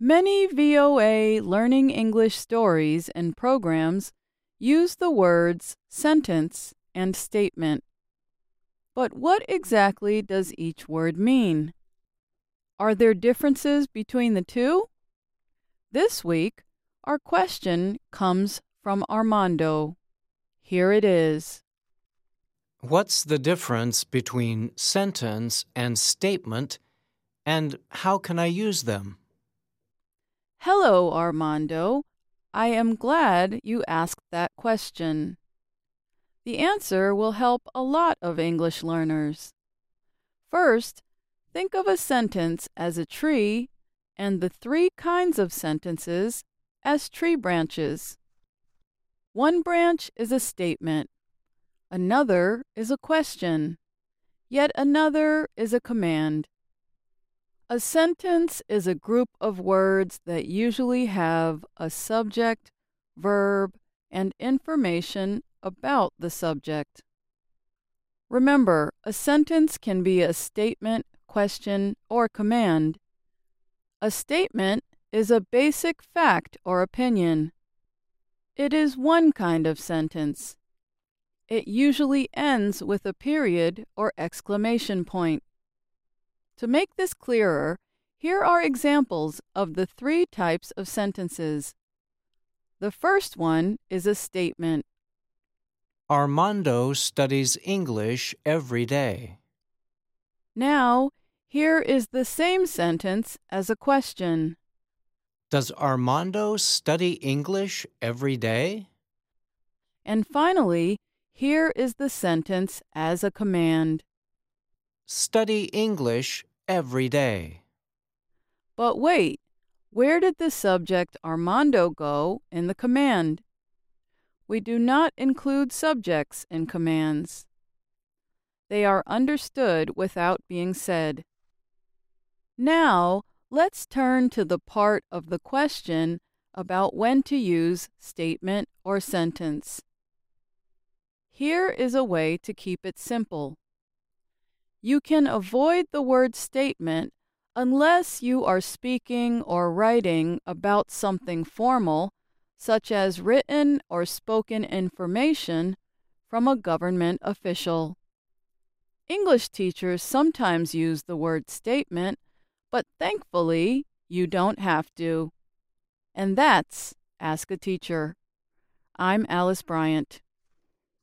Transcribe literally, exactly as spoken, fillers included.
Many V O A Learning English stories and programs use the words sentence and statement. But what exactly does each word mean? Are there differences between the two? This week, our question comes from Armando. Here it is. What's the difference between sentence and statement, and how can I use them? Hello, Armando. I am glad you asked that question. The answer will help a lot of English learners. First, think of a sentence as a tree and the three kinds of sentences as tree branches. One branch is a statement, another is a question, yet another is a command. A sentence is a group of words that usually have a subject, verb, and information about the subject. Remember, a sentence can be a statement, question, or command. A statement is a basic fact or opinion. It is one kind of sentence. It usually ends with a period or exclamation point. To make this clearer, here are examples of the three types of sentences. The first one is a statement. Armando studies English every day. Now, here is the same sentence as a question. Does Armando study English every day? And finally, here is the sentence as a command. Study English every day. But wait, where did the subject Armando go in the command? We do not include subjects in commands. They are understood without being said. Now, let's turn to the part of the question about when to use statement or sentence. Here is a way to keep it simple. You can avoid the word statement unless you are speaking or writing about something formal, such as written or spoken information from a government official. English teachers sometimes use the word statement, but thankfully you don't have to. And that's Ask a Teacher. I'm Alice Bryant.